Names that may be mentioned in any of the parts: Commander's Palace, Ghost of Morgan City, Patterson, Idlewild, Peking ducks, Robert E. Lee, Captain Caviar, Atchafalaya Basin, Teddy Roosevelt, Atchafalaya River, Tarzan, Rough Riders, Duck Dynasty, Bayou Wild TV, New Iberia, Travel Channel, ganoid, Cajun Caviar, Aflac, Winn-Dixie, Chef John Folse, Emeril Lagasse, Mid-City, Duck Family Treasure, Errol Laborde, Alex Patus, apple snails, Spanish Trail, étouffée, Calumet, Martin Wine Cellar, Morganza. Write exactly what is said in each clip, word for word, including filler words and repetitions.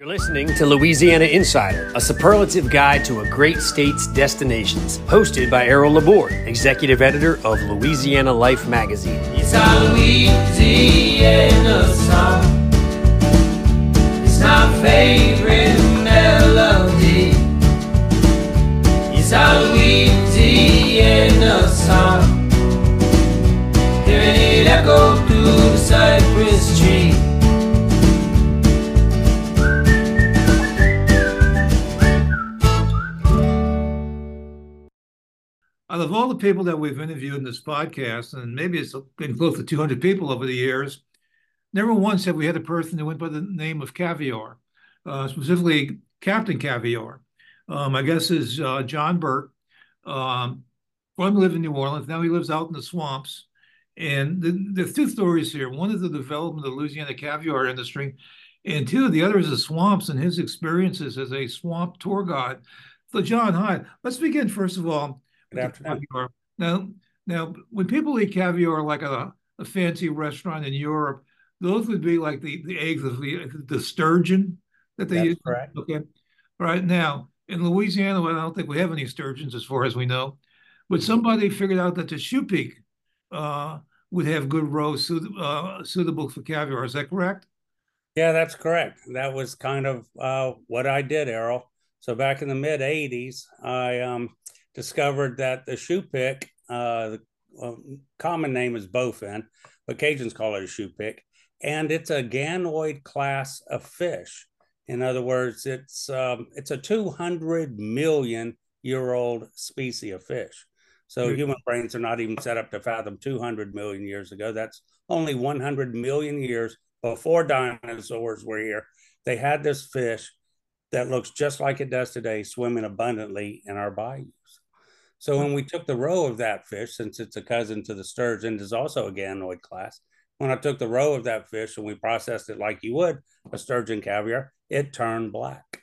You're listening to Louisiana Insider, a superlative guide to a great state's destinations, hosted by Errol Laborde, executive editor of Louisiana Life Magazine. It's our Louisiana song. It's my favorite melody. It's our Louisiana song. Hearing it echo through the cypress tree. Out of all the people that we've interviewed in this podcast, and maybe it's been close to two hundred people over the years, never once have we had a person who went by the name of Caviar, uh, specifically Captain Caviar. Um, I guess is uh, John Burke. Um, formerly lived in New Orleans. Now he lives out in the swamps. And the, there's two stories here. One is the development of the Louisiana caviar industry, and two, the other is the swamps and his experiences as a swamp tour guide. So, John, hi. Let's begin, first of all, Caviar. Now, now, when people eat caviar like a, a fancy restaurant in Europe, those would be like the, the eggs of the, the sturgeon that they That's use. Correct. Okay. All right. Now, in Louisiana, well, I don't think we have any sturgeons as far as we know, but somebody figured out that the choupique uh, would have good roes su- uh, suitable for caviar. Is that correct? Yeah, that's correct. That was kind of uh, what I did, Errol. So back in the mid eighties, I... Um, discovered that the choupique, uh, the uh, common name is bowfin, but Cajuns call it a choupique, and it's a ganoid class of fish. In other words, it's um, it's a two hundred million year old species of fish. So mm-hmm. Human brains are not even set up to fathom two hundred million years ago. That's only one hundred million years before dinosaurs were here. They had this fish that looks just like it does today, swimming abundantly in our bayous. So when we took the roe of that fish, since it's a cousin to the sturgeon, it is also a ganoid class. When I took the roe of that fish and we processed it like you would a sturgeon caviar, it turned black.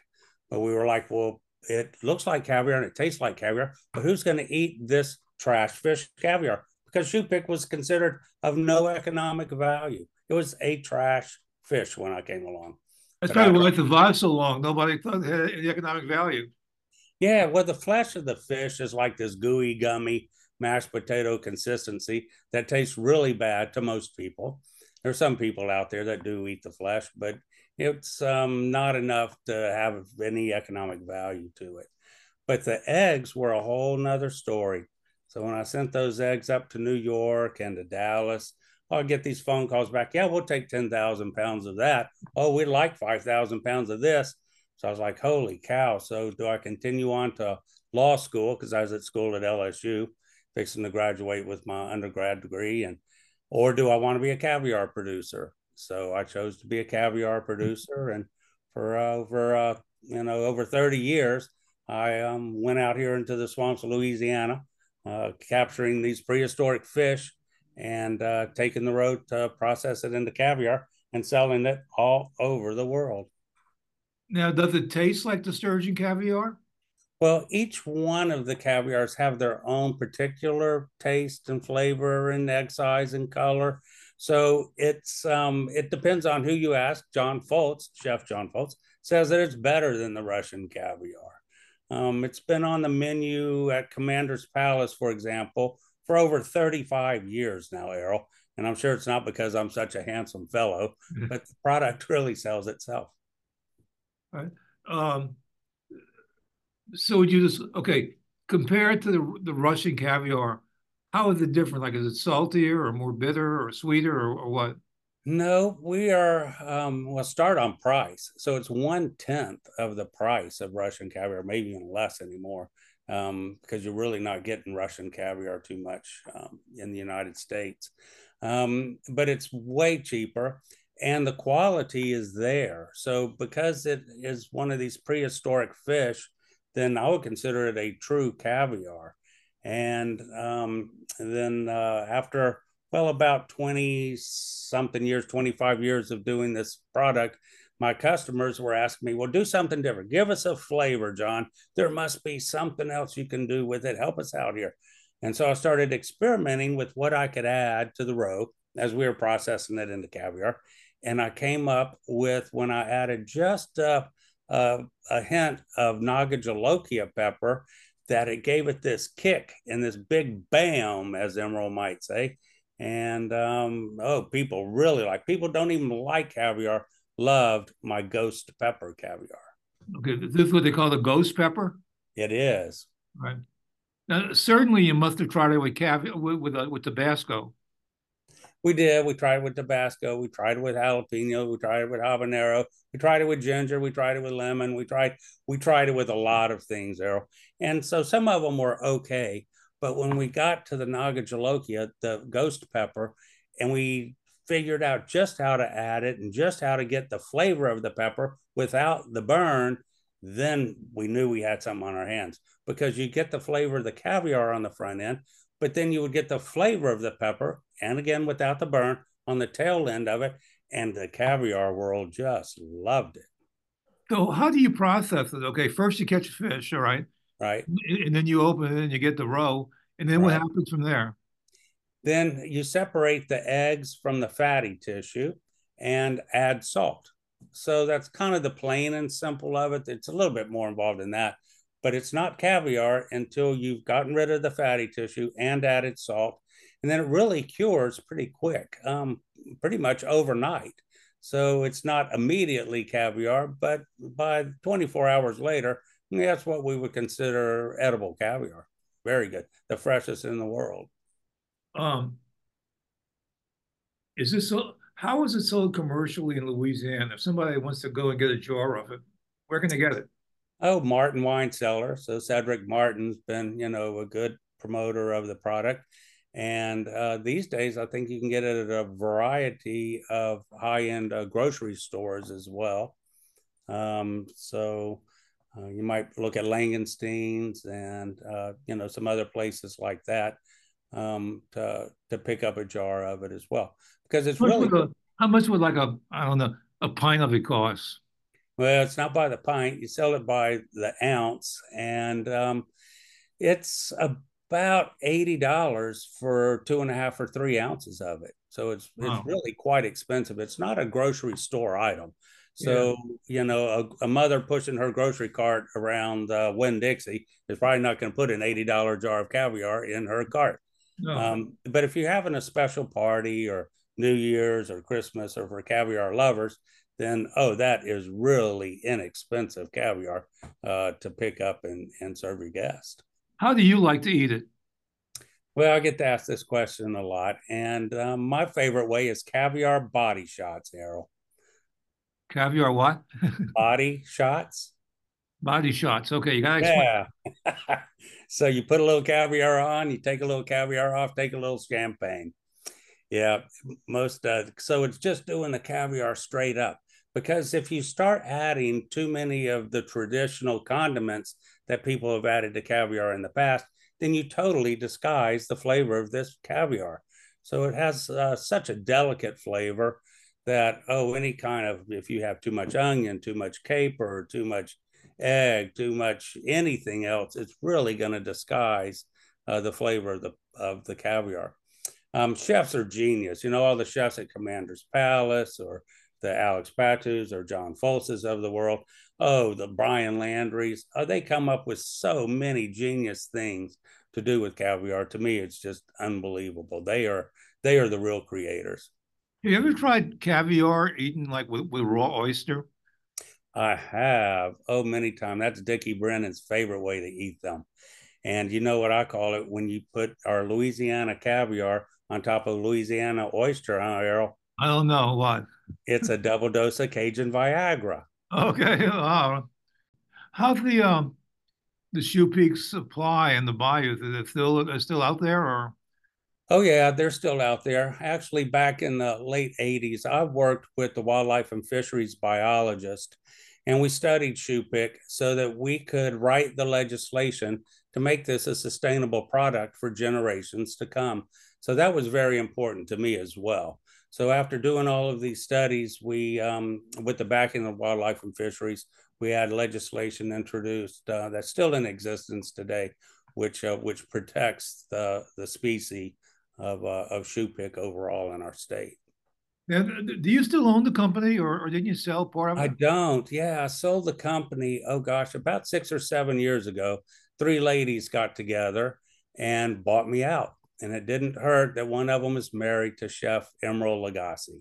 But we were like, well, it looks like caviar and it tastes like caviar, but who's going to eat this trash fish caviar? Because choupique was considered of no economic value. It was a trash fish when I came along. That's but probably why it survived so long. Nobody thought it had any economic value. Yeah, well, the flesh of the fish is like this gooey, gummy, mashed potato consistency that tastes really bad to most people. There's some people out there that do eat the flesh, but it's um, not enough to have any economic value to it. But the eggs were a whole nother story. So when I sent those eggs up to New York and to Dallas, I'll get these phone calls back. Yeah, we'll take ten thousand pounds of that. Oh, we'd like five thousand pounds of this. So I was like, holy cow. So do I continue on to law school? Because I was at school at L S U, fixing to graduate with my undergrad degree. And or do I want to be a caviar producer? So I chose to be a caviar producer. And for uh, over, uh, you know, over thirty years, I um, went out here into the swamps of Louisiana, uh, capturing these prehistoric fish and uh, taking the road to process it into caviar and selling it all over the world. Now, does it taste like the sturgeon caviar? Well, each one of the caviars have their own particular taste and flavor and egg size and color. So it's um, it depends on who you ask. John Folse, Chef John Folse, says that it's better than the Russian caviar. Um, it's been on the menu at Commander's Palace, for example, for over thirty-five years now, Errol. And I'm sure it's not because I'm such a handsome fellow, but the product really sells itself. All right. Um, so would you just, okay, compare it to the, the Russian caviar. How is it different? Like, is it saltier or more bitter or sweeter or, or what? No, we are, um, we'll start on price. So it's one-tenth of the price of Russian caviar, maybe even less anymore. Um, because you're really not getting Russian caviar too much um, in the United States. Um, but it's way cheaper and the quality is there. So because it is one of these prehistoric fish, then I would consider it a true caviar. And um, then uh, after, well, about twenty something years, twenty-five years of doing this product, my customers were asking me, well, do something different. Give us a flavor, John. There must be something else you can do with it. Help us out here. And so I started experimenting with what I could add to the roe as we were processing it into caviar. And I came up with, when I added just a, a, a hint of Naga Jolokia pepper, that it gave it this kick and this big bam, as Emeril might say. And um, oh, people really like, people don't even like caviar, loved my ghost pepper caviar. Okay, is this what they call the ghost pepper? It is. Right. Now, certainly you must have tried it with caviar, with, with, uh, with Tabasco. We did. We tried it with Tabasco. We tried it with jalapeno. We tried it with habanero. We tried it with ginger. We tried it with lemon. We tried we tried it with a lot of things, Errol. And so some of them were okay. But when we got to the Naga Jolokia, the ghost pepper, and we figured out just how to add it and just how to get the flavor of the pepper without the burn, then we knew we had something on our hands, because you get the flavor of the caviar on the front end, but then you would get the flavor of the pepper, and again, without the burn, on the tail end of it, and the caviar world just loved it. So how do you process it? Okay, first you catch a fish, all right? Right. And then you open it and you get the roe, and then right. What happens from there? Then you separate the eggs from the fatty tissue and add salt. So that's kind of the plain and simple of it. It's a little bit more involved in that, but it's not caviar until you've gotten rid of the fatty tissue and added salt. And then it really cures pretty quick, um, pretty much overnight. So it's not immediately caviar, but by twenty-four hours later, that's what we would consider edible caviar. Very good. The freshest in the world. Um, is this so, how is it sold commercially in Louisiana? If somebody wants to go and get a jar of it, where can they get it? Oh, Martin Wine Cellar. So Cedric Martin's been, you know, a good promoter of the product. And uh, these days, I think you can get it at a variety of high-end uh, grocery stores as well. Um, so uh, you might look at Langenstein's and, uh, you know, some other places like that um, to, to pick up a jar of it as well. Because it's really... A, how much would like a, I don't know, a pint of it cost? Well, it's not by the pint. You sell it by the ounce. And um, it's about eighty dollars for two and a half or three ounces of it. So it's, wow. It's really quite expensive. It's not a grocery store item. So, yeah. You know, a, a mother pushing her grocery cart around uh, Winn-Dixie is probably not going to put an eighty dollar jar of caviar in her cart. No. Um, but if you're having a special party or New Year's or Christmas or for caviar lovers, then, oh, that is really inexpensive caviar uh, to pick up and, and serve your guest. How do you like to eat it? Well, I get to ask this question a lot. And um, my favorite way is caviar body shots, Errol. Caviar what? Body shots. Body shots. Okay, you got to explain. Yeah. So you put a little caviar on, you take a little caviar off, take a little champagne. Yeah, most. Uh, so it's just doing the caviar straight up. Because if you start adding too many of the traditional condiments that people have added to caviar in the past, then you totally disguise the flavor of this caviar. So it has uh, such a delicate flavor that, oh, any kind of, if you have too much onion, too much caper, too much egg, too much anything else, it's really going to disguise uh, the flavor of the, of the caviar. Um, chefs are genius. You know, all the chefs at Commander's Palace or the Alex Patus or John Folses of the world, oh, the Brian Landry's, oh, they come up with so many genius things to do with caviar. To me, it's just unbelievable. They are they are the real creators. Have you ever tried caviar eaten like with, with raw oyster? I have. Oh, many times. That's Dickie Brennan's favorite way to eat them. And you know what I call it when you put our Louisiana caviar on top of Louisiana oyster, huh, Errol? I don't know what. It's a double dose of Cajun Viagra. Okay. Uh, how's the um the choupique supply in the bayous? Is it still are still out there or? Oh yeah, they're still out there. Actually, back in the late eighties, I worked with the wildlife and fisheries biologist, and we studied choupique so that we could write the legislation to make this a sustainable product for generations to come. So that was very important to me as well. So after doing all of these studies, we, um, with the backing of wildlife and fisheries, we had legislation introduced uh, that's still in existence today, which uh, which protects the the species of uh, of choupique overall in our state. Now, do you still own the company, or, or didn't you sell part of it? I don't. Yeah, I sold the company, oh gosh, about six or seven years ago. Three ladies got together and bought me out. And it didn't hurt that one of them is married to Chef Emeril Lagasse.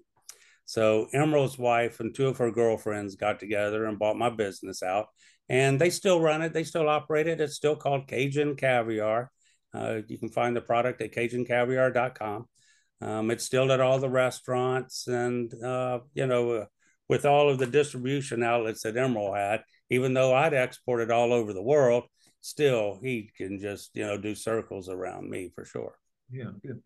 So Emeril's wife and two of her girlfriends got together and bought my business out. And they still run it. They still operate it. It's still called Cajun Caviar. Uh, you can find the product at Cajun Caviar dot com. Um, it's still at all the restaurants, and, uh, you know, uh, with all of the distribution outlets that Emeril had, even though I'd exported all over the world, still he can just, you know, do circles around me for sure. Yeah. Good.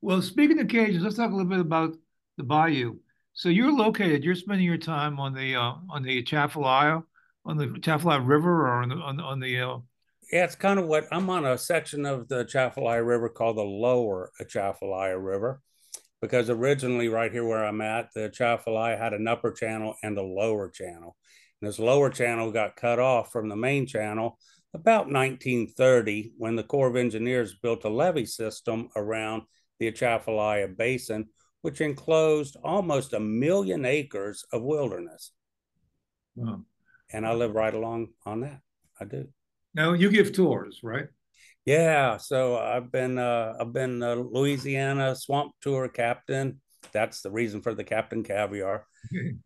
Well, speaking of cages, let's talk a little bit about the bayou. So you're located, you're spending your time on the, uh, on the Atchafalaya, on the Atchafalaya River, or on the, on, on the, uh, yeah, it's kind of what I'm on a section of the Atchafalaya River called the Lower Atchafalaya River, because originally right here where I'm at, the Atchafalaya had an upper channel and a lower channel. And this lower channel got cut off from the main channel about nineteen thirty, when the Corps of Engineers built a levee system around the Atchafalaya Basin, which enclosed almost a million acres of wilderness. Wow. And I live right along on that. I do. Now, you give tours, right? Yeah, so I've been uh, I've been a Louisiana swamp tour captain. That's the reason for the Captain Caviar,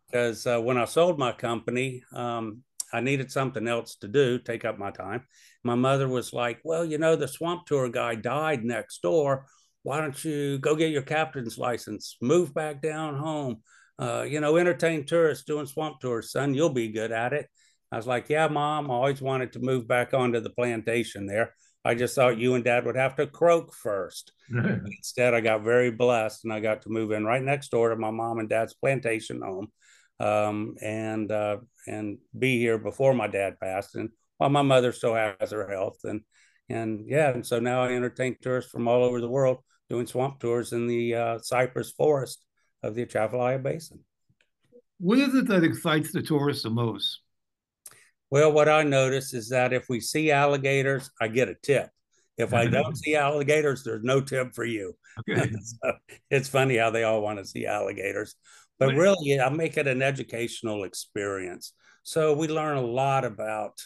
because uh, when I sold my company, um, I needed something else to do, take up my time. My mother was like, well, you know, the swamp tour guy died next door. Why don't you go get your captain's license, move back down home, uh, you know, entertain tourists doing swamp tours, son, you'll be good at it. I was like, yeah, Mom, I always wanted to move back onto the plantation there. I just thought you and Dad would have to croak first. Instead, I got very blessed, and I got to move in right next door to my mom and dad's plantation home, um, and uh, and be here before my dad passed, and while my mother still has her health. And, and yeah, and so now I entertain tourists from all over the world doing swamp tours in the uh, cypress forest of the Atchafalaya Basin. What is it that excites the tourists the most? Well, what I notice is that if we see alligators, I get a tip. If I don't see alligators, there's no tip for you. Okay. So it's funny how they all want to see alligators. But really, I make it an educational experience. So we learn a lot about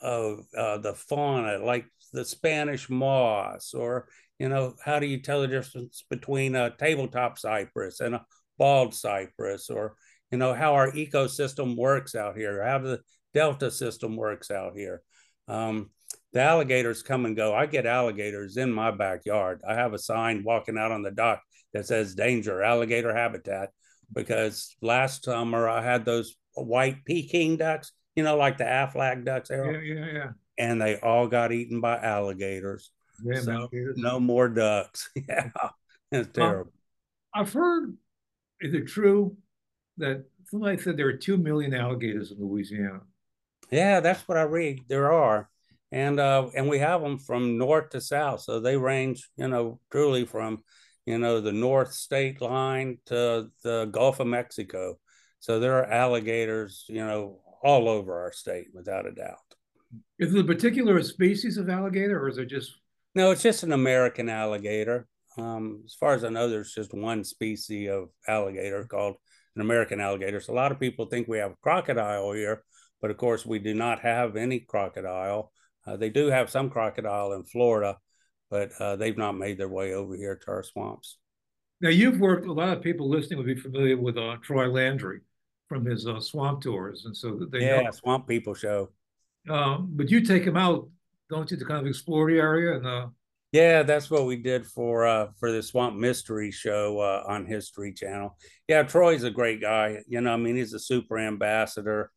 uh, uh, the fauna, like the Spanish moss, or, you know, how do you tell the difference between a tabletop cypress and a bald cypress, or, you know, how our ecosystem works out here, how the Delta system works out here. Um, the alligators come and go. I get alligators in my backyard. I have a sign walking out on the dock that says danger, alligator habitat, because last summer I had those white Peking ducks, you know, like the Aflac ducks, Errol. Yeah, yeah, yeah. And they all got eaten by alligators. Yeah, so alligators. No more ducks. Yeah, it's terrible. Um, I've heard, is it true that somebody said there are two million alligators in Louisiana? Yeah, that's what I read. There are. And uh, and we have them from north to south. So they range, you know, truly from, you know, the north state line to the Gulf of Mexico. So there are alligators, you know, all over our state, without a doubt. Is it a particular species of alligator, or is it just? No, it's just an American alligator. Um, as far as I know, there's just one species of alligator called an American alligator. So a lot of people think we have a crocodile here, but of course we do not have any crocodile. Uh, they do have some crocodile in Florida, but uh, they've not made their way over here to our swamps. Now, you've worked, a lot of people listening would be familiar with uh, Troy Landry from his uh, swamp tours. And so they yeah, know. Swamp people show. Um, but you take them out, don't you, to kind of explore the area? And uh... Yeah, that's what we did for uh, for the Swamp Mystery Show uh, on History Channel. Yeah, Troy's a great guy. You know, I mean, he's a super ambassador.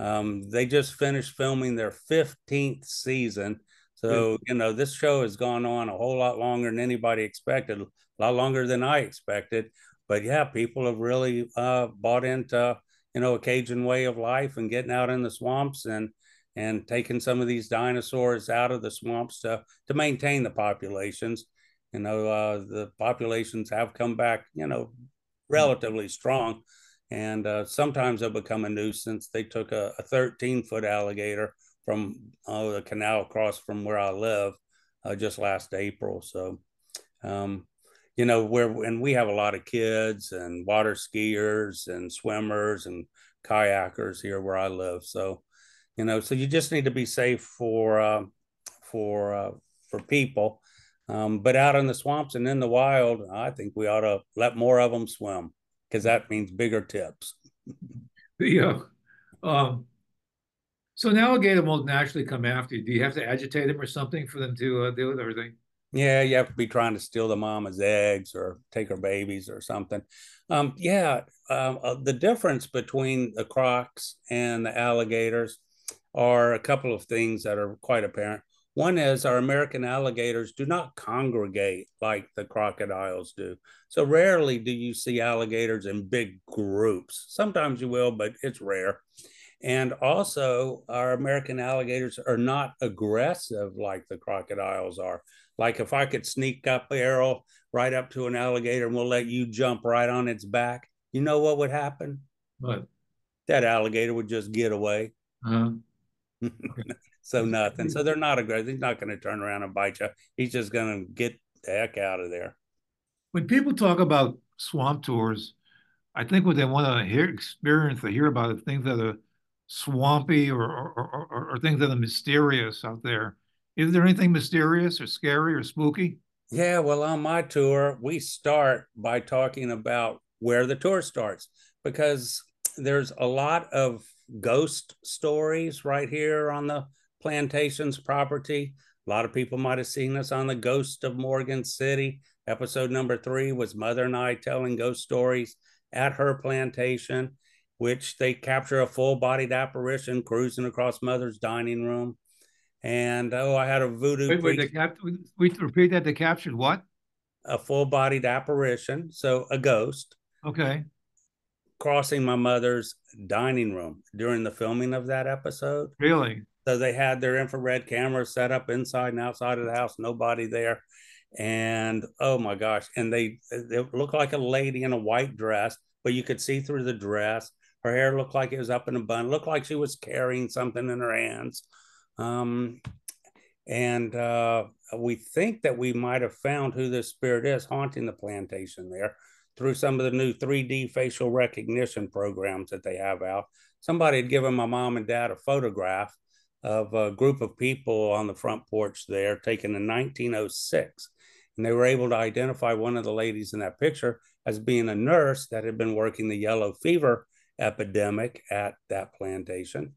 Um, they just finished filming their fifteenth season. So, you know, this show has gone on a whole lot longer than anybody expected, a lot longer than I expected. But yeah, people have really uh, bought into, you know, a Cajun way of life and getting out in the swamps and and taking some of these dinosaurs out of the swamps to, to maintain the populations. You know, uh, the populations have come back, you know, relatively strong. And uh, sometimes they'll become a nuisance. They took a thirteen-foot alligator from uh, the canal across from where I live uh, just last April. So, um, you know, where, and we have a lot of kids and water skiers and swimmers and kayakers here where I live. So, you know, so you just need to be safe for, uh, for, uh, for people. Um, but out in the swamps and in the wild, I think we ought to let more of them swim, because that means bigger tips. Yeah. Um, so an alligator won't naturally come after you. Do you have to agitate them or something for them to uh, deal with everything? Yeah, you have to be trying to steal the mama's eggs or take her babies or something. Um, yeah, uh, the difference between the crocs and the alligators are a couple of things that are quite apparent. One is our American alligators do not congregate like the crocodiles do. So rarely do you see alligators in big groups. Sometimes you will, but it's rare. And also our American alligators are not aggressive like the crocodiles are. Like if I could sneak up, Errol, right up to an alligator and we'll let you jump right on its back, you know what would happen? What? That alligator would just get away. Uh-huh. So nothing. So they're not aggressive. He's not going to turn around and bite you. He's just going to get the heck out of there. When people talk about swamp tours, I think what they want to hear, experience, they hear about it, things that are swampy or or, or or things that are mysterious out there. Is there anything mysterious or scary or spooky? Yeah, well, on my tour, we start by talking about where the tour starts, because there's a lot of ghost stories right here on the plantation's property. A lot of people might have seen us on the Ghost of Morgan City. Episode number three was Mother and I telling ghost stories at her plantation, which they capture a full-bodied apparition cruising across Mother's dining room. And, oh, I had a voodoo... Wait, wait, the we repeat that, they captured what? A full-bodied apparition, so a ghost. Okay. Crossing my mother's dining room during the filming of that episode. Really? So they had their infrared cameras set up inside and outside of the house, nobody there. And oh my gosh. And they, they looked like a lady in a white dress, but you could see through the dress. Her hair looked like it was up in a bun, looked like she was carrying something in her hands. Um, and uh, we think that we might have found who this spirit is haunting the plantation there through some of the new three D facial recognition programs that they have out. Somebody had given my mom and dad a photograph of a group of people on the front porch there taken in nineteen oh six. And they were able to identify one of the ladies in that picture as being a nurse that had been working the yellow fever epidemic at that plantation.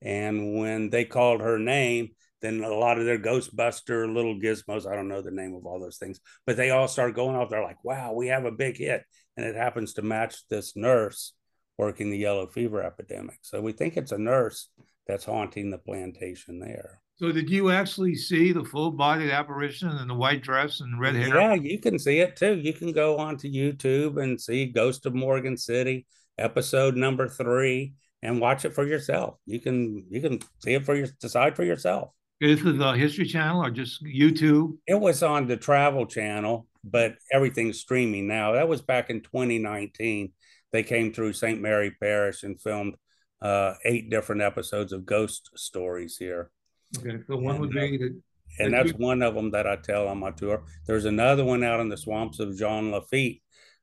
And when they called her name, then a lot of their Ghostbuster little gizmos, I don't know the name of all those things, but they all start going off. They're like, wow, we have a big hit. And it happens to match this nurse working the yellow fever epidemic. So we think it's a nurse that's haunting the plantation there. So did you actually see the full-bodied apparition in the white dress and red hair? Yeah, you can see it too. You can go onto YouTube and see Ghost of Morgan City, episode number three, and watch it for yourself. You can you can see it for your decide for yourself. Is it the History Channel or just YouTube? It was on the Travel Channel, but everything's streaming now. That was back in twenty nineteen. They came through Saint Mary Parish and filmed uh, eight different episodes of ghost stories here. Okay, so one and, would be... That, and that that's you... one of them that I tell on my tour. There's another one out in the swamps of John Lafitte,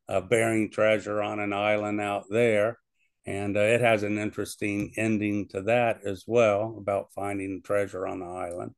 uh, burying treasure on an island out there. And uh, it has an interesting ending to that as well, about finding treasure on the island.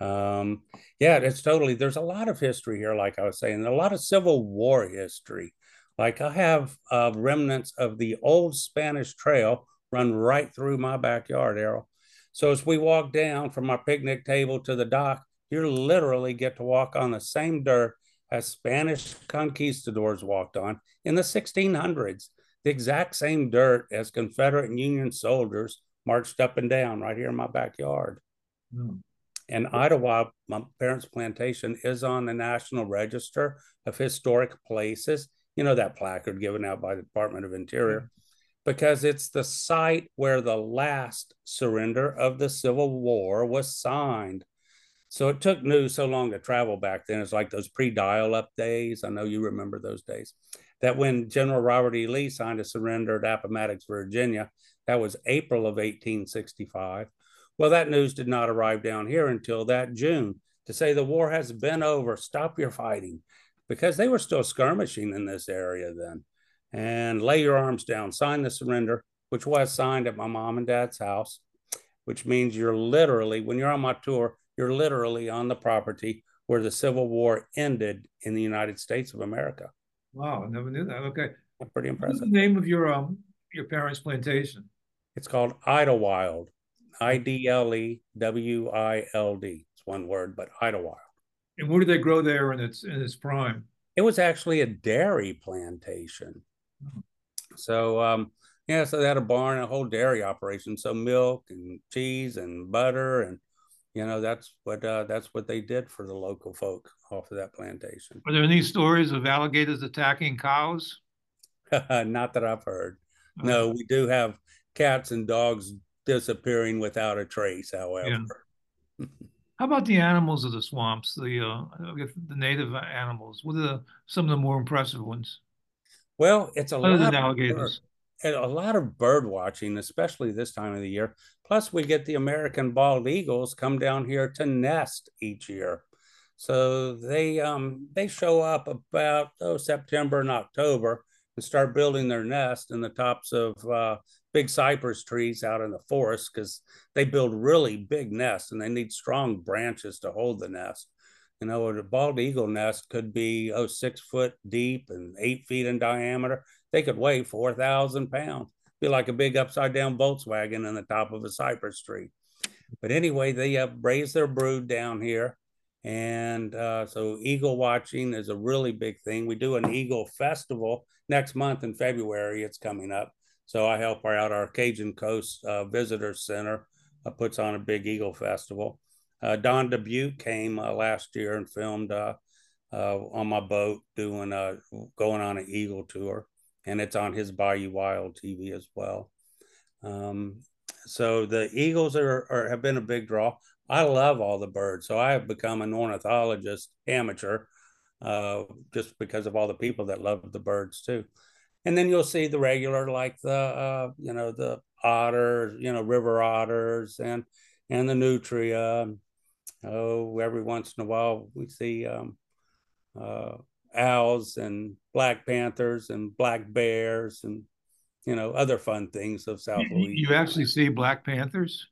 Um, yeah, it's totally, there's a lot of history here, like I was saying, a lot of Civil War history. Like I have uh, remnants of the old Spanish Trail run right through my backyard, Errol. So as we walk down from our picnic table to the dock, you literally get to walk on the same dirt as Spanish conquistadors walked on in the sixteen hundreds. The exact same dirt as Confederate and Union soldiers marched up and down right here in my backyard. Mm. And Idlewild, my parents' plantation, is on the National Register of Historic Places. You know, that placard given out by the Department of Interior, mm. because it's the site where the last surrender of the Civil War was signed. So it took news so long to travel back then. It's like those pre-dial-up days. I know you remember those days. That when General Robert E. Lee signed a surrender at Appomattox, Virginia, that was April of eighteen sixty-five. Well, that news did not arrive down here until that June. To say the war has been over, stop your fighting. because they were still skirmishing in this area then. And lay your arms down, sign the surrender, which was signed at my mom and dad's house, which means you're literally, when you're on my tour, you're literally on the property where the Civil War ended in the United States of America. Wow, I never knew that. Okay. That's pretty impressive. What's the name of your um your parents' plantation? It's called Idlewild. I D L E W I L D. It's one word, but Idlewild. And what did they grow there in its in its prime? It was actually a dairy plantation. Oh. So um yeah, so they had a barn, a whole dairy operation. So milk and cheese and butter, and you know, that's what uh, that's what they did for the local folk off of that plantation. Are there any stories of alligators attacking cows? Not that I've heard. Oh. No, we do have cats and dogs disappearing without a trace, however. Yeah. How about the animals of the swamps, the uh, the native animals? What are the, some of the more impressive ones? Well, it's a lot of alligators. Bird, a lot of bird watching, especially this time of the year. Plus, we get the American bald eagles come down here to nest each year. So they um, they show up about oh, September and October and start building their nest in the tops of uh, big cypress trees out in the forest, because they build really big nests and they need strong branches to hold the nest. You know, a bald eagle nest could be oh, six foot deep and eight feet in diameter. They could weigh four thousand pounds. Be like a big upside down Volkswagen in the top of a cypress tree. But anyway, they uh, raise their brood down here. And uh, so eagle watching is a really big thing. We do an eagle festival next month in February. It's coming up. So I help out our Cajun Coast uh, Visitor Center uh, puts on a big eagle festival. Uh, Don Dubuque came uh, last year and filmed uh, uh, on my boat doing a, going on an eagle tour. And it's on his Bayou Wild T V as well. Um, so the eagles are, are have been a big draw. I love all the birds. So I have become an ornithologist amateur uh, just because of all the people that love the birds too. And then you'll see the regular, like the, uh, you know, the otters, you know, river otters and, and the nutria. Oh, every once in a while we see um, uh, owls and black panthers and black bears and, you know, other fun things of South Louisiana. You actually see black panthers?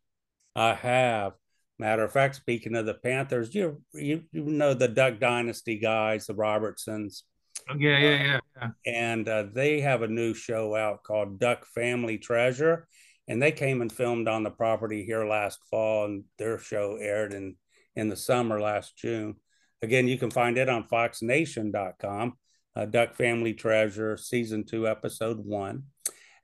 I have. Matter of fact, speaking of the panthers, you you, you know the Duck Dynasty guys, the Robertsons. Oh, yeah, yeah, yeah, yeah. Uh, and uh, they have a new show out called Duck Family Treasure, and they came and filmed on the property here last fall, and their show aired in in the summer last June. Again, you can find it on fox nation dot com, uh, Duck Family Treasure, Season two, Episode one.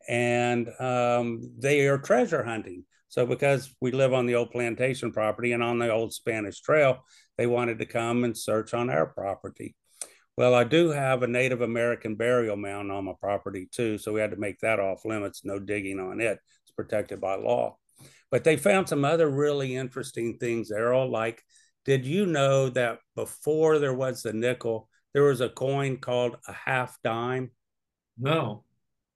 And um, they are treasure hunting. So because we live on the old plantation property and on the old Spanish Trail, they wanted to come and search on our property. Well, I do have a Native American burial mound on my property too, so we had to make that off limits, no digging on it. It's protected by law. But they found some other really interesting things, Errol, like, did you know that before there was the nickel, there was a coin called a half dime? No.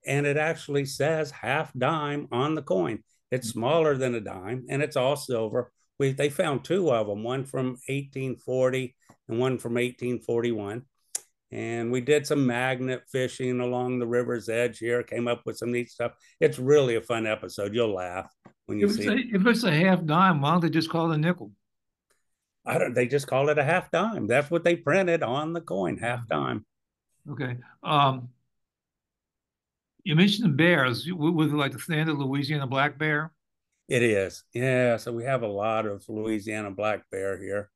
And it actually says half dime on the coin. It's smaller than a dime, and it's all silver. We, they found two of them, one from eighteen forty and one from eighteen forty-one. And we did some magnet fishing along the river's edge here, came up with some neat stuff. It's really a fun episode. You'll laugh when you if see a, it. If it's a half dime, why don't they just call it a nickel? I don't. They just call it a half dime. That's what they printed on the coin, half dime. Okay. Um, you mentioned the bears. Was it like the standard Louisiana black bear? It is. Yeah. So we have a lot of Louisiana black bear here.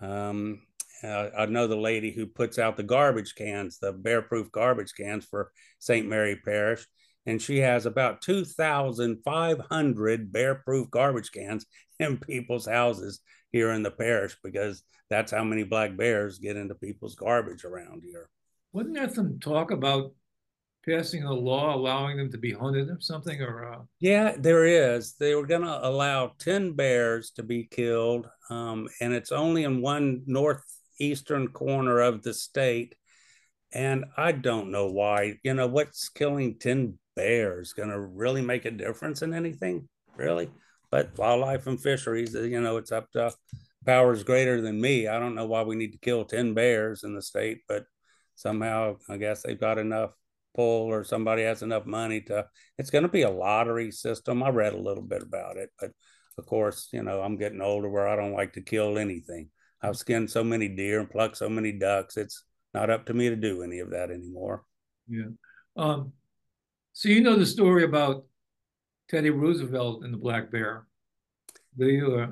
Um, uh, I know the lady who puts out the garbage cans, the bear-proof garbage cans for Saint Mary Parish, and she has about two thousand five hundred bear-proof garbage cans in people's houses here in the parish, because that's how many black bears get into people's garbage around here. Wasn't there some talk about passing a law allowing them to be hunted or something? Or uh... Yeah, there is. They were going to allow ten bears to be killed, um, and it's only in one northeastern corner of the state. And I don't know why. You know, what's killing ten bears going to really make a difference in anything, really? But wildlife and fisheries, you know, it's up to powers greater than me. I don't know why we need to kill ten bears in the state, but somehow, I guess they've got enough pull or somebody has enough money to, it's going to be a lottery system. I read a little bit about it, but of course, you know, I'm getting older where I don't like to kill anything. I've skinned so many deer and plucked so many ducks. It's not up to me to do any of that anymore. Yeah. Um, so you know the story about Teddy Roosevelt and the black bear. Do you, uh,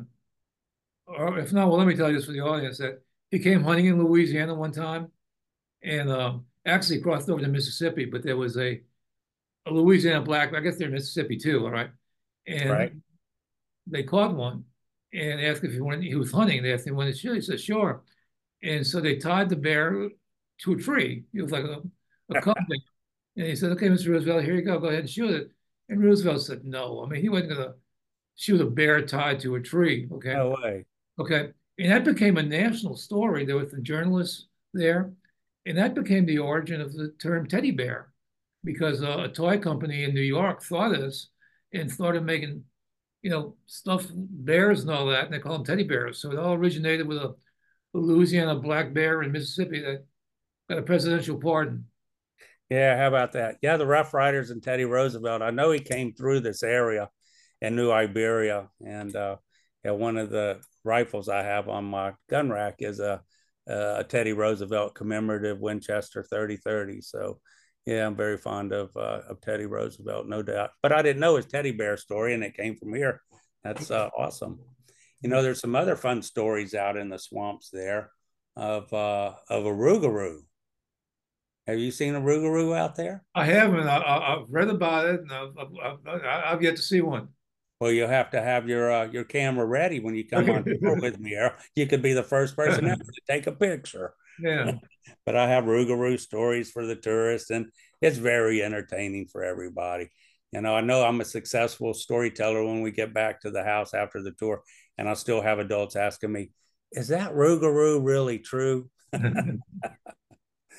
or if not, well, let me tell you this for the audience, that he came hunting in Louisiana one time and um, actually crossed over to Mississippi, but there was a, a Louisiana black bear. I guess they're in Mississippi too, all right? And right. They caught one and asked if he wanted, he was hunting. They asked him, wanted to shoot. He said, sure. And so they tied the bear to a tree. It was like a, a company. And he said, okay, Mister Roosevelt, here you go. Go ahead and shoot it. And Roosevelt said, no. I mean, he wasn't going to shoot a bear tied to a tree. Okay. No way. Okay. And that became a national story. There was the journalists there. And that became the origin of the term teddy bear, because uh, a toy company in New York saw this and started making, you know, stuffed bears and all that, and they call them teddy bears. So it all originated with a, a Louisiana black bear in Mississippi that got a presidential pardon. Yeah, how about that? Yeah, the Rough Riders and Teddy Roosevelt. I know he came through this area in New Iberia, and uh, yeah, one of the rifles I have on my gun rack is a, a Teddy Roosevelt commemorative Winchester thirty thirty. So yeah, I'm very fond of uh, of Teddy Roosevelt, no doubt. But I didn't know his teddy bear story, and it came from here. That's uh, awesome. You know, there's some other fun stories out in the swamps there of uh, of a Rougarou. Have you seen a Rougarou out there? I haven't. I, I, I've read about it, and I've, I've, I've yet to see one. Well, you'll have to have your uh, your camera ready when you come on tour with me, Errol. You could be the first person ever to take a picture. Yeah. But I have Rougarou stories for the tourists, and it's very entertaining for everybody. You know, I know I'm a successful storyteller when we get back to the house after the tour, and I still have adults asking me, is that Rougarou really true?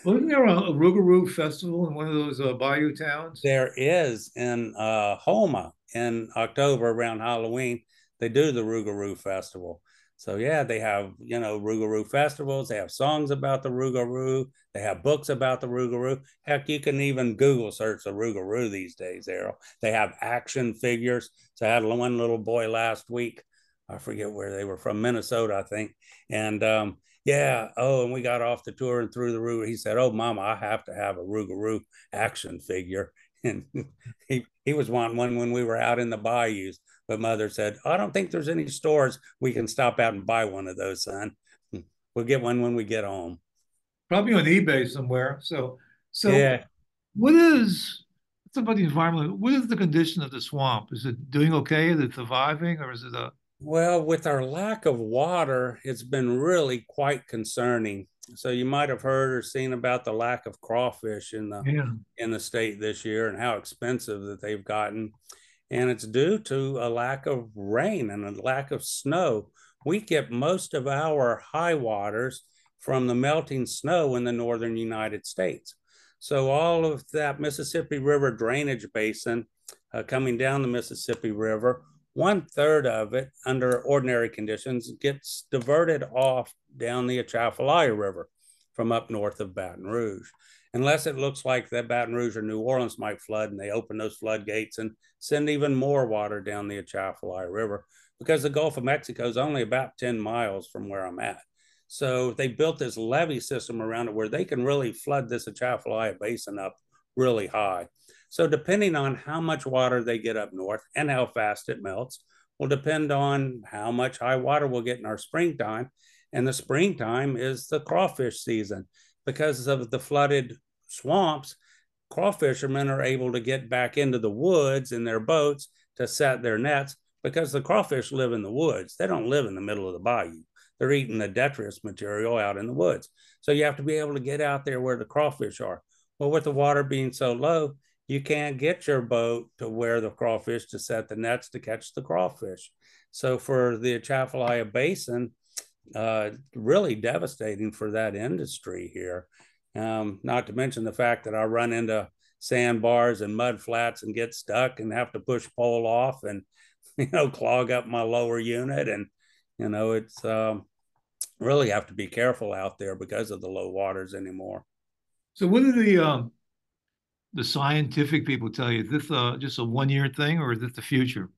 Wasn't there a, a Rougarou festival in one of those uh, bayou towns? There is in uh, Houma in October around Halloween. They do the Rougarou festival. So yeah, they have, you know, Rougarou festivals, they have songs about the Rougarou, they have books about the Rougarou. Heck, you can even Google search the Rougarou these days, Errol. They have action figures. So I had one little boy last week, I forget where they were from, Minnesota, I think. And um, yeah, oh, and we got off the tour and through the Rougarou. He said, oh, Mama, I have to have a Rougarou action figure. And he, he was wanting one when we were out in the bayous. But Mother said, I don't think there's any stores we can stop out and buy one of those, son. We'll get one when we get home. Probably on eBay somewhere. So, so yeah. What is, it's about the environment, what is the condition of the swamp? Is it doing okay? Is it surviving, or is it a... Well, with our lack of water, it's been really quite concerning. So you might have heard or seen about the lack of crawfish in the, yeah. in the state this year and how expensive that they've gotten. And it's due to a lack of rain and a lack of snow. We get most of our high waters from the melting snow in the northern United States. So all of that Mississippi River drainage basin uh, coming down the Mississippi River, one third of it under ordinary conditions gets diverted off down the Atchafalaya River from up north of Baton Rouge. Unless it looks like that Baton Rouge or New Orleans might flood and they open those floodgates and send even more water down the Atchafalaya River, because the Gulf of Mexico is only about ten miles from where I'm at. So they built this levee system around it where they can really flood this Atchafalaya Basin up really high. So depending on how much water they get up north and how fast it melts will depend on how much high water we'll get in our springtime. And the springtime is the crawfish season. Because of the flooded swamps, crawfishermen are able to get back into the woods in their boats to set their nets, because the crawfish live in the woods. They don't live in the middle of the bayou. They're eating the detritus material out in the woods. So you have to be able to get out there where the crawfish are. Well, with the water being so low, you can't get your boat to where the crawfish to set the nets to catch the crawfish. So for the Atchafalaya Basin, Uh, really devastating for that industry here. Um, not to mention the fact that I run into sandbars and mud flats and get stuck and have to push pole off and, you know, clog up my lower unit. And, you know, it's um, really have to be careful out there because of the low waters anymore. So what do the um, the scientific people tell you? Is this uh, just a one-year thing, or is this the future?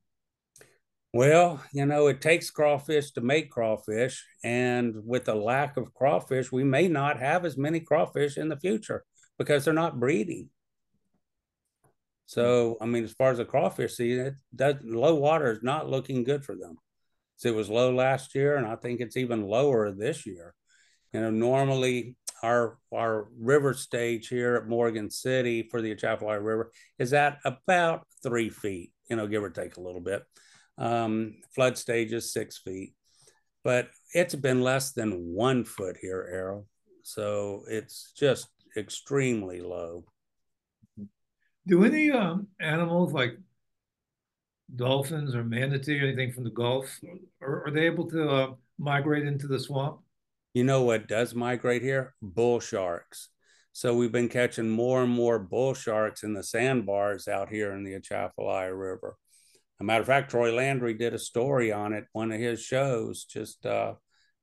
Well, you know, it takes crawfish to make crawfish. And with the lack of crawfish, we may not have as many crawfish in the future because they're not breeding. So, I mean, as far as the crawfish season, it low water is not looking good for them. So it was low last year, and I think it's even lower this year. You know, normally our our river stage here at Morgan City for the Atchafalaya River is at about three feet, you know, give or take a little bit. Um, flood stage is six feet. But it's been less than one foot here, Errol. So it's just extremely low. Do any um, animals like dolphins or manatee or anything from the Gulf, are, are they able to uh, migrate into the swamp? You know what does migrate here? Bull sharks. So we've been catching more and more bull sharks in the sandbars out here in the Atchafalaya River. As a matter of fact, Troy Landry did a story on it, one of his shows just uh,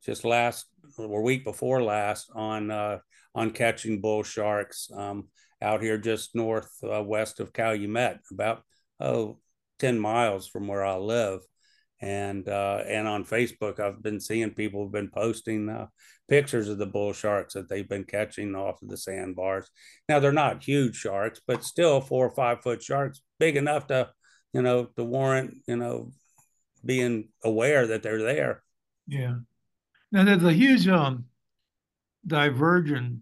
just last or week before last on uh, on catching bull sharks. Um, out here just north uh, west of Calumet, about oh, ten miles from where I live. And uh, and on Facebook, I've been seeing people have been posting uh, pictures of the bull sharks that they've been catching off of the sandbars. Now, they're not huge sharks, but still four or five foot sharks, big enough to, you know, to warrant, you know, being aware that they're there. Yeah. Now, there's a huge um, divergent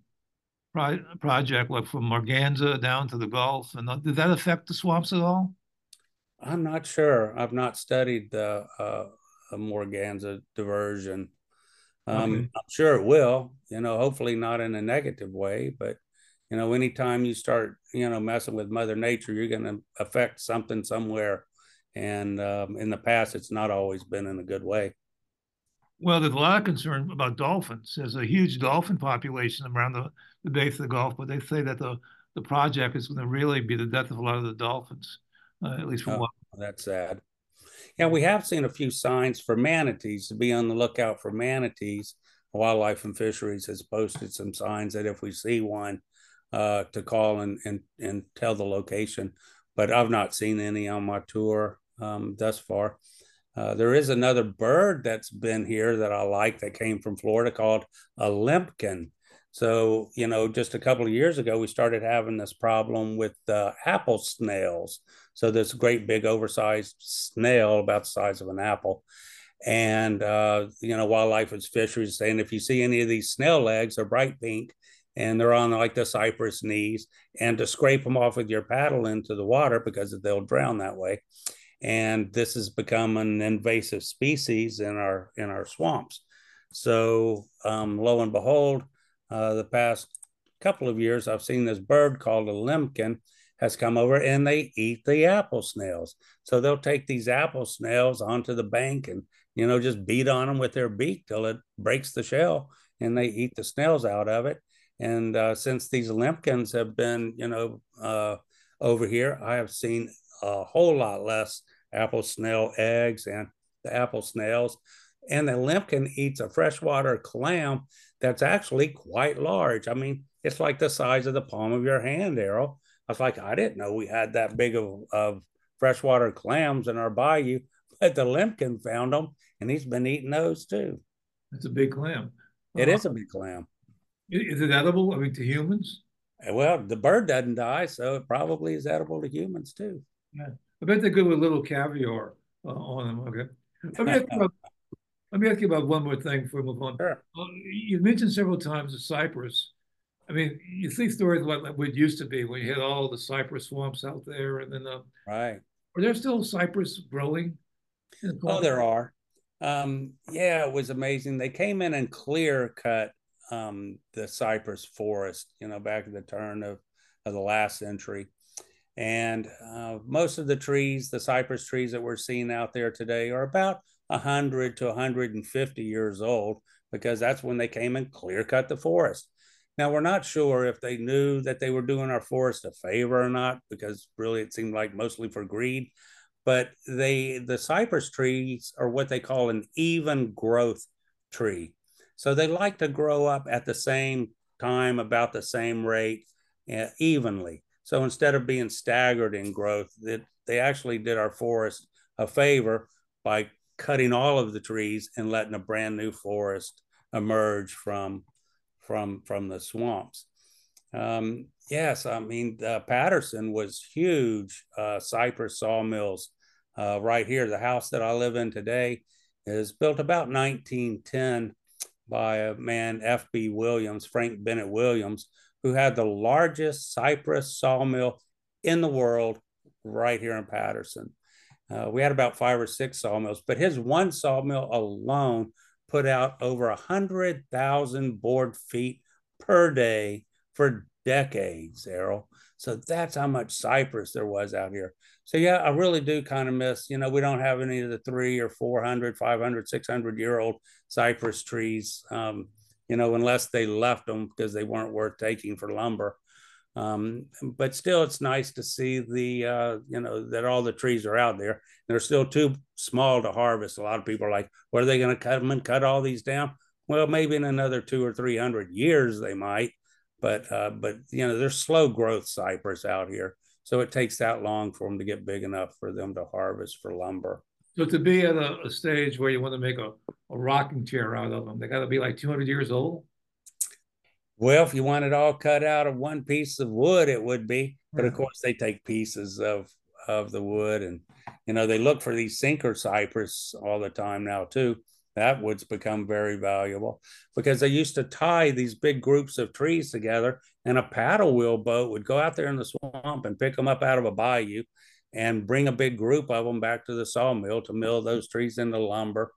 project like from Morganza down to the Gulf, and did that affect the swamps at all? I'm not sure. I've not studied the uh, Morganza diversion. Um, okay. I'm sure it will. You know, hopefully not in a negative way, but you know, anytime you start, you know, messing with Mother Nature, you're going to affect something somewhere. And um, in the past, it's not always been in a good way. Well, there's a lot of concern about dolphins. There's a huge dolphin population around the, the base of the Gulf, but they say that the, the project is going to really be the death of a lot of the dolphins, uh, at least for one. Oh, that's sad. Yeah, we have seen a few signs for manatees, to be on the lookout for manatees. Wildlife and Fisheries has posted some signs that if we see one, uh, to call and, and, and tell the location. But I've not seen any on my tour um, thus far. Uh, there is another bird that's been here that I like that came from Florida called a limpkin. So, you know, just a couple of years ago, we started having this problem with uh, apple snails. So this great big oversized snail about the size of an apple. And, uh, you know, Wildlife and Fisheries saying if you see any of these snail legs, they're bright pink and they're on like the cypress knees, and to scrape them off with your paddle into the water because they'll drown that way. And this has become an invasive species in our in our swamps. So um, lo and behold, uh, the past couple of years, I've seen this bird called a limpkin has come over and they eat the apple snails. So they'll take these apple snails onto the bank and, you know, just beat on them with their beak till it breaks the shell and they eat the snails out of it. And uh, since these limpkins have been, you know, uh, over here, I have seen a whole lot less apple snail eggs and the apple snails. And the limpkin eats a freshwater clam that's actually quite large. I mean, it's like the size of the palm of your hand, Errol. I was like, I didn't know we had that big of, of freshwater clams in our bayou, but the limpkin found them and he's been eating those too. That's a big clam. It uh, is a big clam. Is it edible, I mean, to humans? Well, the bird doesn't die, so it probably is edible to humans too. Yeah, I bet they're good with a little caviar uh, on them. Okay. Let me, ask you about, let me ask you about one more thing before we move on. Sure. Uh, you mentioned several times the cypress. I mean, you see stories about like what it used to be when you had all the cypress swamps out there, and then uh, right. Are there still cypress growing? The oh, there are. Um, yeah, it was amazing. They came in and clear cut um, the cypress forest. You know, back at the turn of, of the last century. And uh, most of the trees, the cypress trees that we're seeing out there today are about one hundred to one hundred fifty years old, because that's when they came and clear cut the forest. Now, we're not sure if they knew that they were doing our forest a favor or not, because really it seemed like mostly for greed. But they, the cypress trees are what they call an even growth tree. So they like to grow up at the same time about the same rate uh, evenly. So instead of being staggered in growth, that they actually did our forest a favor by cutting all of the trees and letting a brand new forest emerge from from from the swamps. Um, yes, I mean, uh, Patterson was huge, uh, cypress sawmills uh, right here. The house that I live in today is built about nineteen ten by a man, F B Williams, Frank Bennett Williams, who had the largest cypress sawmill in the world right here in Patterson. Uh, we had about five or six sawmills, but his one sawmill alone put out over one hundred thousand board feet per day for decades, Errol. So that's how much cypress there was out here. So yeah, I really do kind of miss, you know, we don't have any of the three or four hundred, five hundred, six hundred year old cypress trees, um, you know, unless they left them because they weren't worth taking for lumber. Um, but still, it's nice to see the, uh, you know, that all the trees are out there. They're still too small to harvest. A lot of people are like, what are they going to cut them and cut all these down? Well, maybe in another two or three hundred years, they might. But, uh, but you know, there's slow growth cypress out here. So it takes that long for them to get big enough for them to harvest for lumber. So to be at a, a stage where you want to make a, a rocking chair out of them, they got to be like two hundred years old? Well, if you want it all cut out of one piece of wood, it would be. But of course, they take pieces of, of the wood. And, you know, they look for these sinker cypress all the time now, too. That wood's become very valuable because they used to tie these big groups of trees together, and a paddle wheel boat would go out there in the swamp and pick them up out of a bayou and bring a big group of them back to the sawmill to mill those trees into lumber,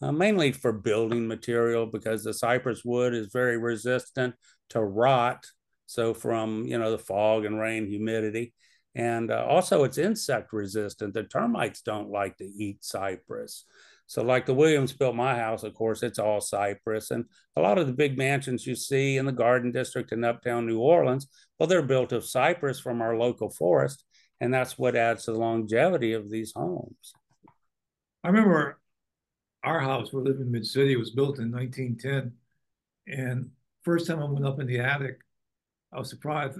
uh, mainly for building material because the cypress wood is very resistant to rot. So from, you know, the fog and rain, humidity, and uh, also it's insect resistant. The termites don't like to eat cypress. So like the Williams built my house, of course, it's all cypress. And a lot of the big mansions you see in the Garden District in Uptown New Orleans, well, they're built of cypress from our local forest. And that's what adds to the longevity of these homes. I remember our house, we lived in Mid-City, was built in nineteen ten. And first time I went up in the attic, I was surprised.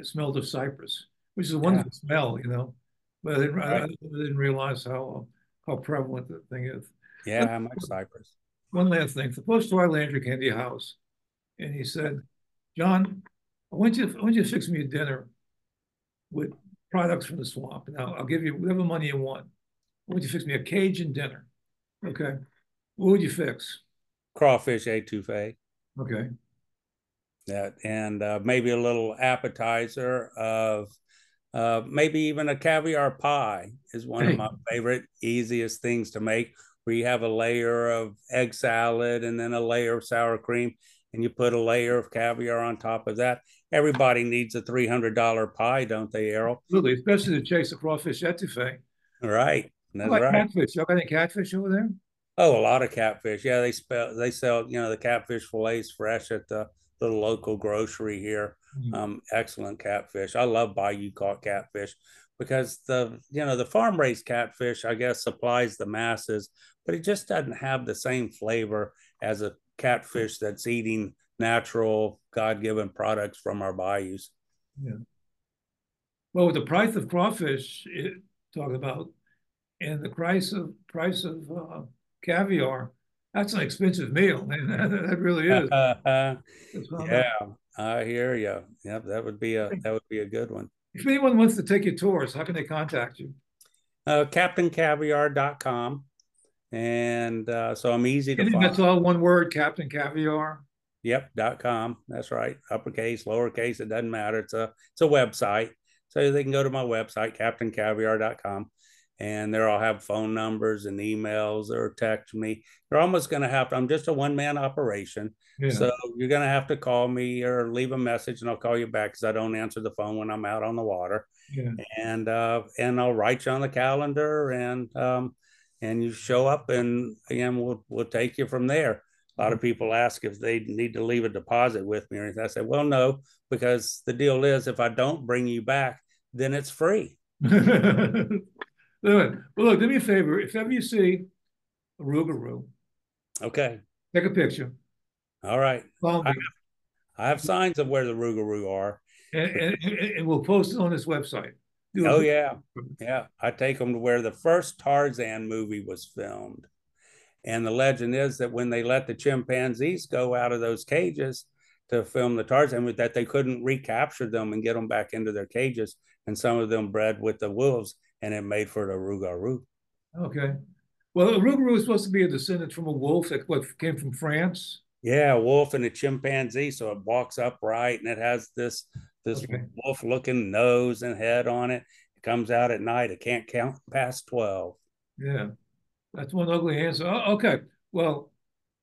It smelled of cypress, which is a wonderful yeah. smell, you know. But I didn't, right. I didn't realize how... Uh, how prevalent that thing is. Yeah, how much cypress. One last thing. Suppose Troy Landry came to your house and he said, John, why don't you, why don't you fix me a dinner with products from the swamp? And I'll, I'll give you whatever money you want. Why don't you fix me a Cajun dinner? Okay. What would you fix? Crawfish étouffée. Okay. That, and uh, maybe a little appetizer of Uh, maybe even a caviar pie is one hey. of my favorite, easiest things to make, where you have a layer of egg salad and then a layer of sour cream, and you put a layer of caviar on top of that. Everybody needs a three hundred dollar pie, don't they, Errol? Absolutely, especially to chase the crawfish étouffée. Right. That's like right. Catfish. Y'all got any catfish over there? Oh, a lot of catfish. Yeah, they, spell, they sell, you know, the catfish fillets fresh at the the local grocery here. Um, excellent catfish. I love bayou caught catfish because the, you know, the farm raised catfish, I guess, supplies the masses, but it just doesn't have the same flavor as a catfish that's eating natural God-given products from our bayous. Yeah. Well, with the price of crawfish, it, talk about, and the price of price of uh, caviar, that's an expensive meal. That really is. Uh, yeah, I hear you. Yep, that would be a that would be a good one. If anyone wants to take your tours, how can they contact you? Uh, Captain Caviar dot com, and uh, so I'm easy to find. That's all one word, Captain Caviar. Yep, dot com. That's right. Uppercase, lowercase, it doesn't matter. It's a it's a website, so they can go to my website, Captain Caviar dot com. And there I'll have phone numbers and emails or text me. You're almost going to have to, I'm just a one-man operation. Yeah. So you're going to have to call me or leave a message and I'll call you back because I don't answer the phone when I'm out on the water. Yeah. And uh, and I'll write you on the calendar and um, and you show up and again, we'll, we'll take you from there. A lot of people ask if they need to leave a deposit with me or anything. I say, well, no, because the deal is if I don't bring you back, then it's free. Well, look, do me a favor. If ever you see a Rougarou, okay, take a picture. All right. Follow me. I, I have signs of where the Rougarou are. And, and, and we'll post it on his website. Oh, yeah. Yeah. I take them to where the first Tarzan movie was filmed. And the legend is that when they let the chimpanzees go out of those cages to film the Tarzan, that they couldn't recapture them and get them back into their cages. And some of them bred with the wolves, and it made for the Rougarou. Okay. Well, the Rougarou is supposed to be a descendant from a wolf that what, came from France. Yeah, a wolf and a chimpanzee. So it walks upright, and it has this this okay. wolf-looking nose and head on it. It comes out at night. It can't count past twelve. Yeah, that's one ugly answer. Oh, okay, well,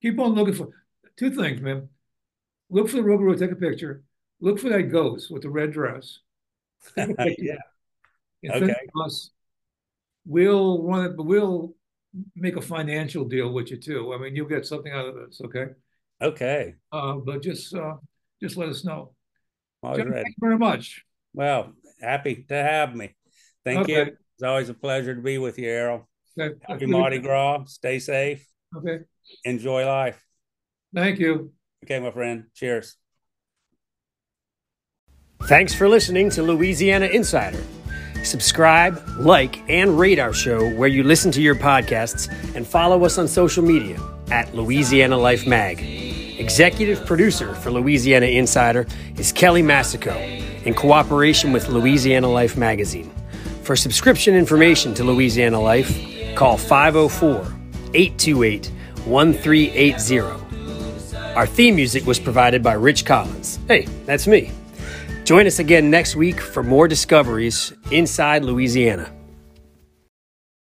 keep on looking for two things, man. Look for the Rougarou. Take a picture. Look for that ghost with the red dress. yeah. And okay. Us, we'll run it, but we'll make a financial deal with you too. I mean, you'll get something out of this. Okay. Okay. Uh, but just uh, just let us know. John, thank you very much. Well, happy to have me. Thank okay. you. It's always a pleasure to be with you, Errol. Okay. Happy Mardi Gras. Stay safe. Okay. Enjoy life. Thank you. Okay, my friend. Cheers. Thanks for listening to Louisiana Insider. Subscribe, like, and rate our show where you listen to your podcasts, and follow us on social media at Louisiana Life Mag. Executive producer for Louisiana Insider is Kelly Massico in cooperation with Louisiana Life Magazine. For subscription information to Louisiana Life, call five oh four, eight two eight, one three eight zero. Our theme music was provided by Rich Collins. Hey, that's me. Join us again next week for more discoveries inside Louisiana.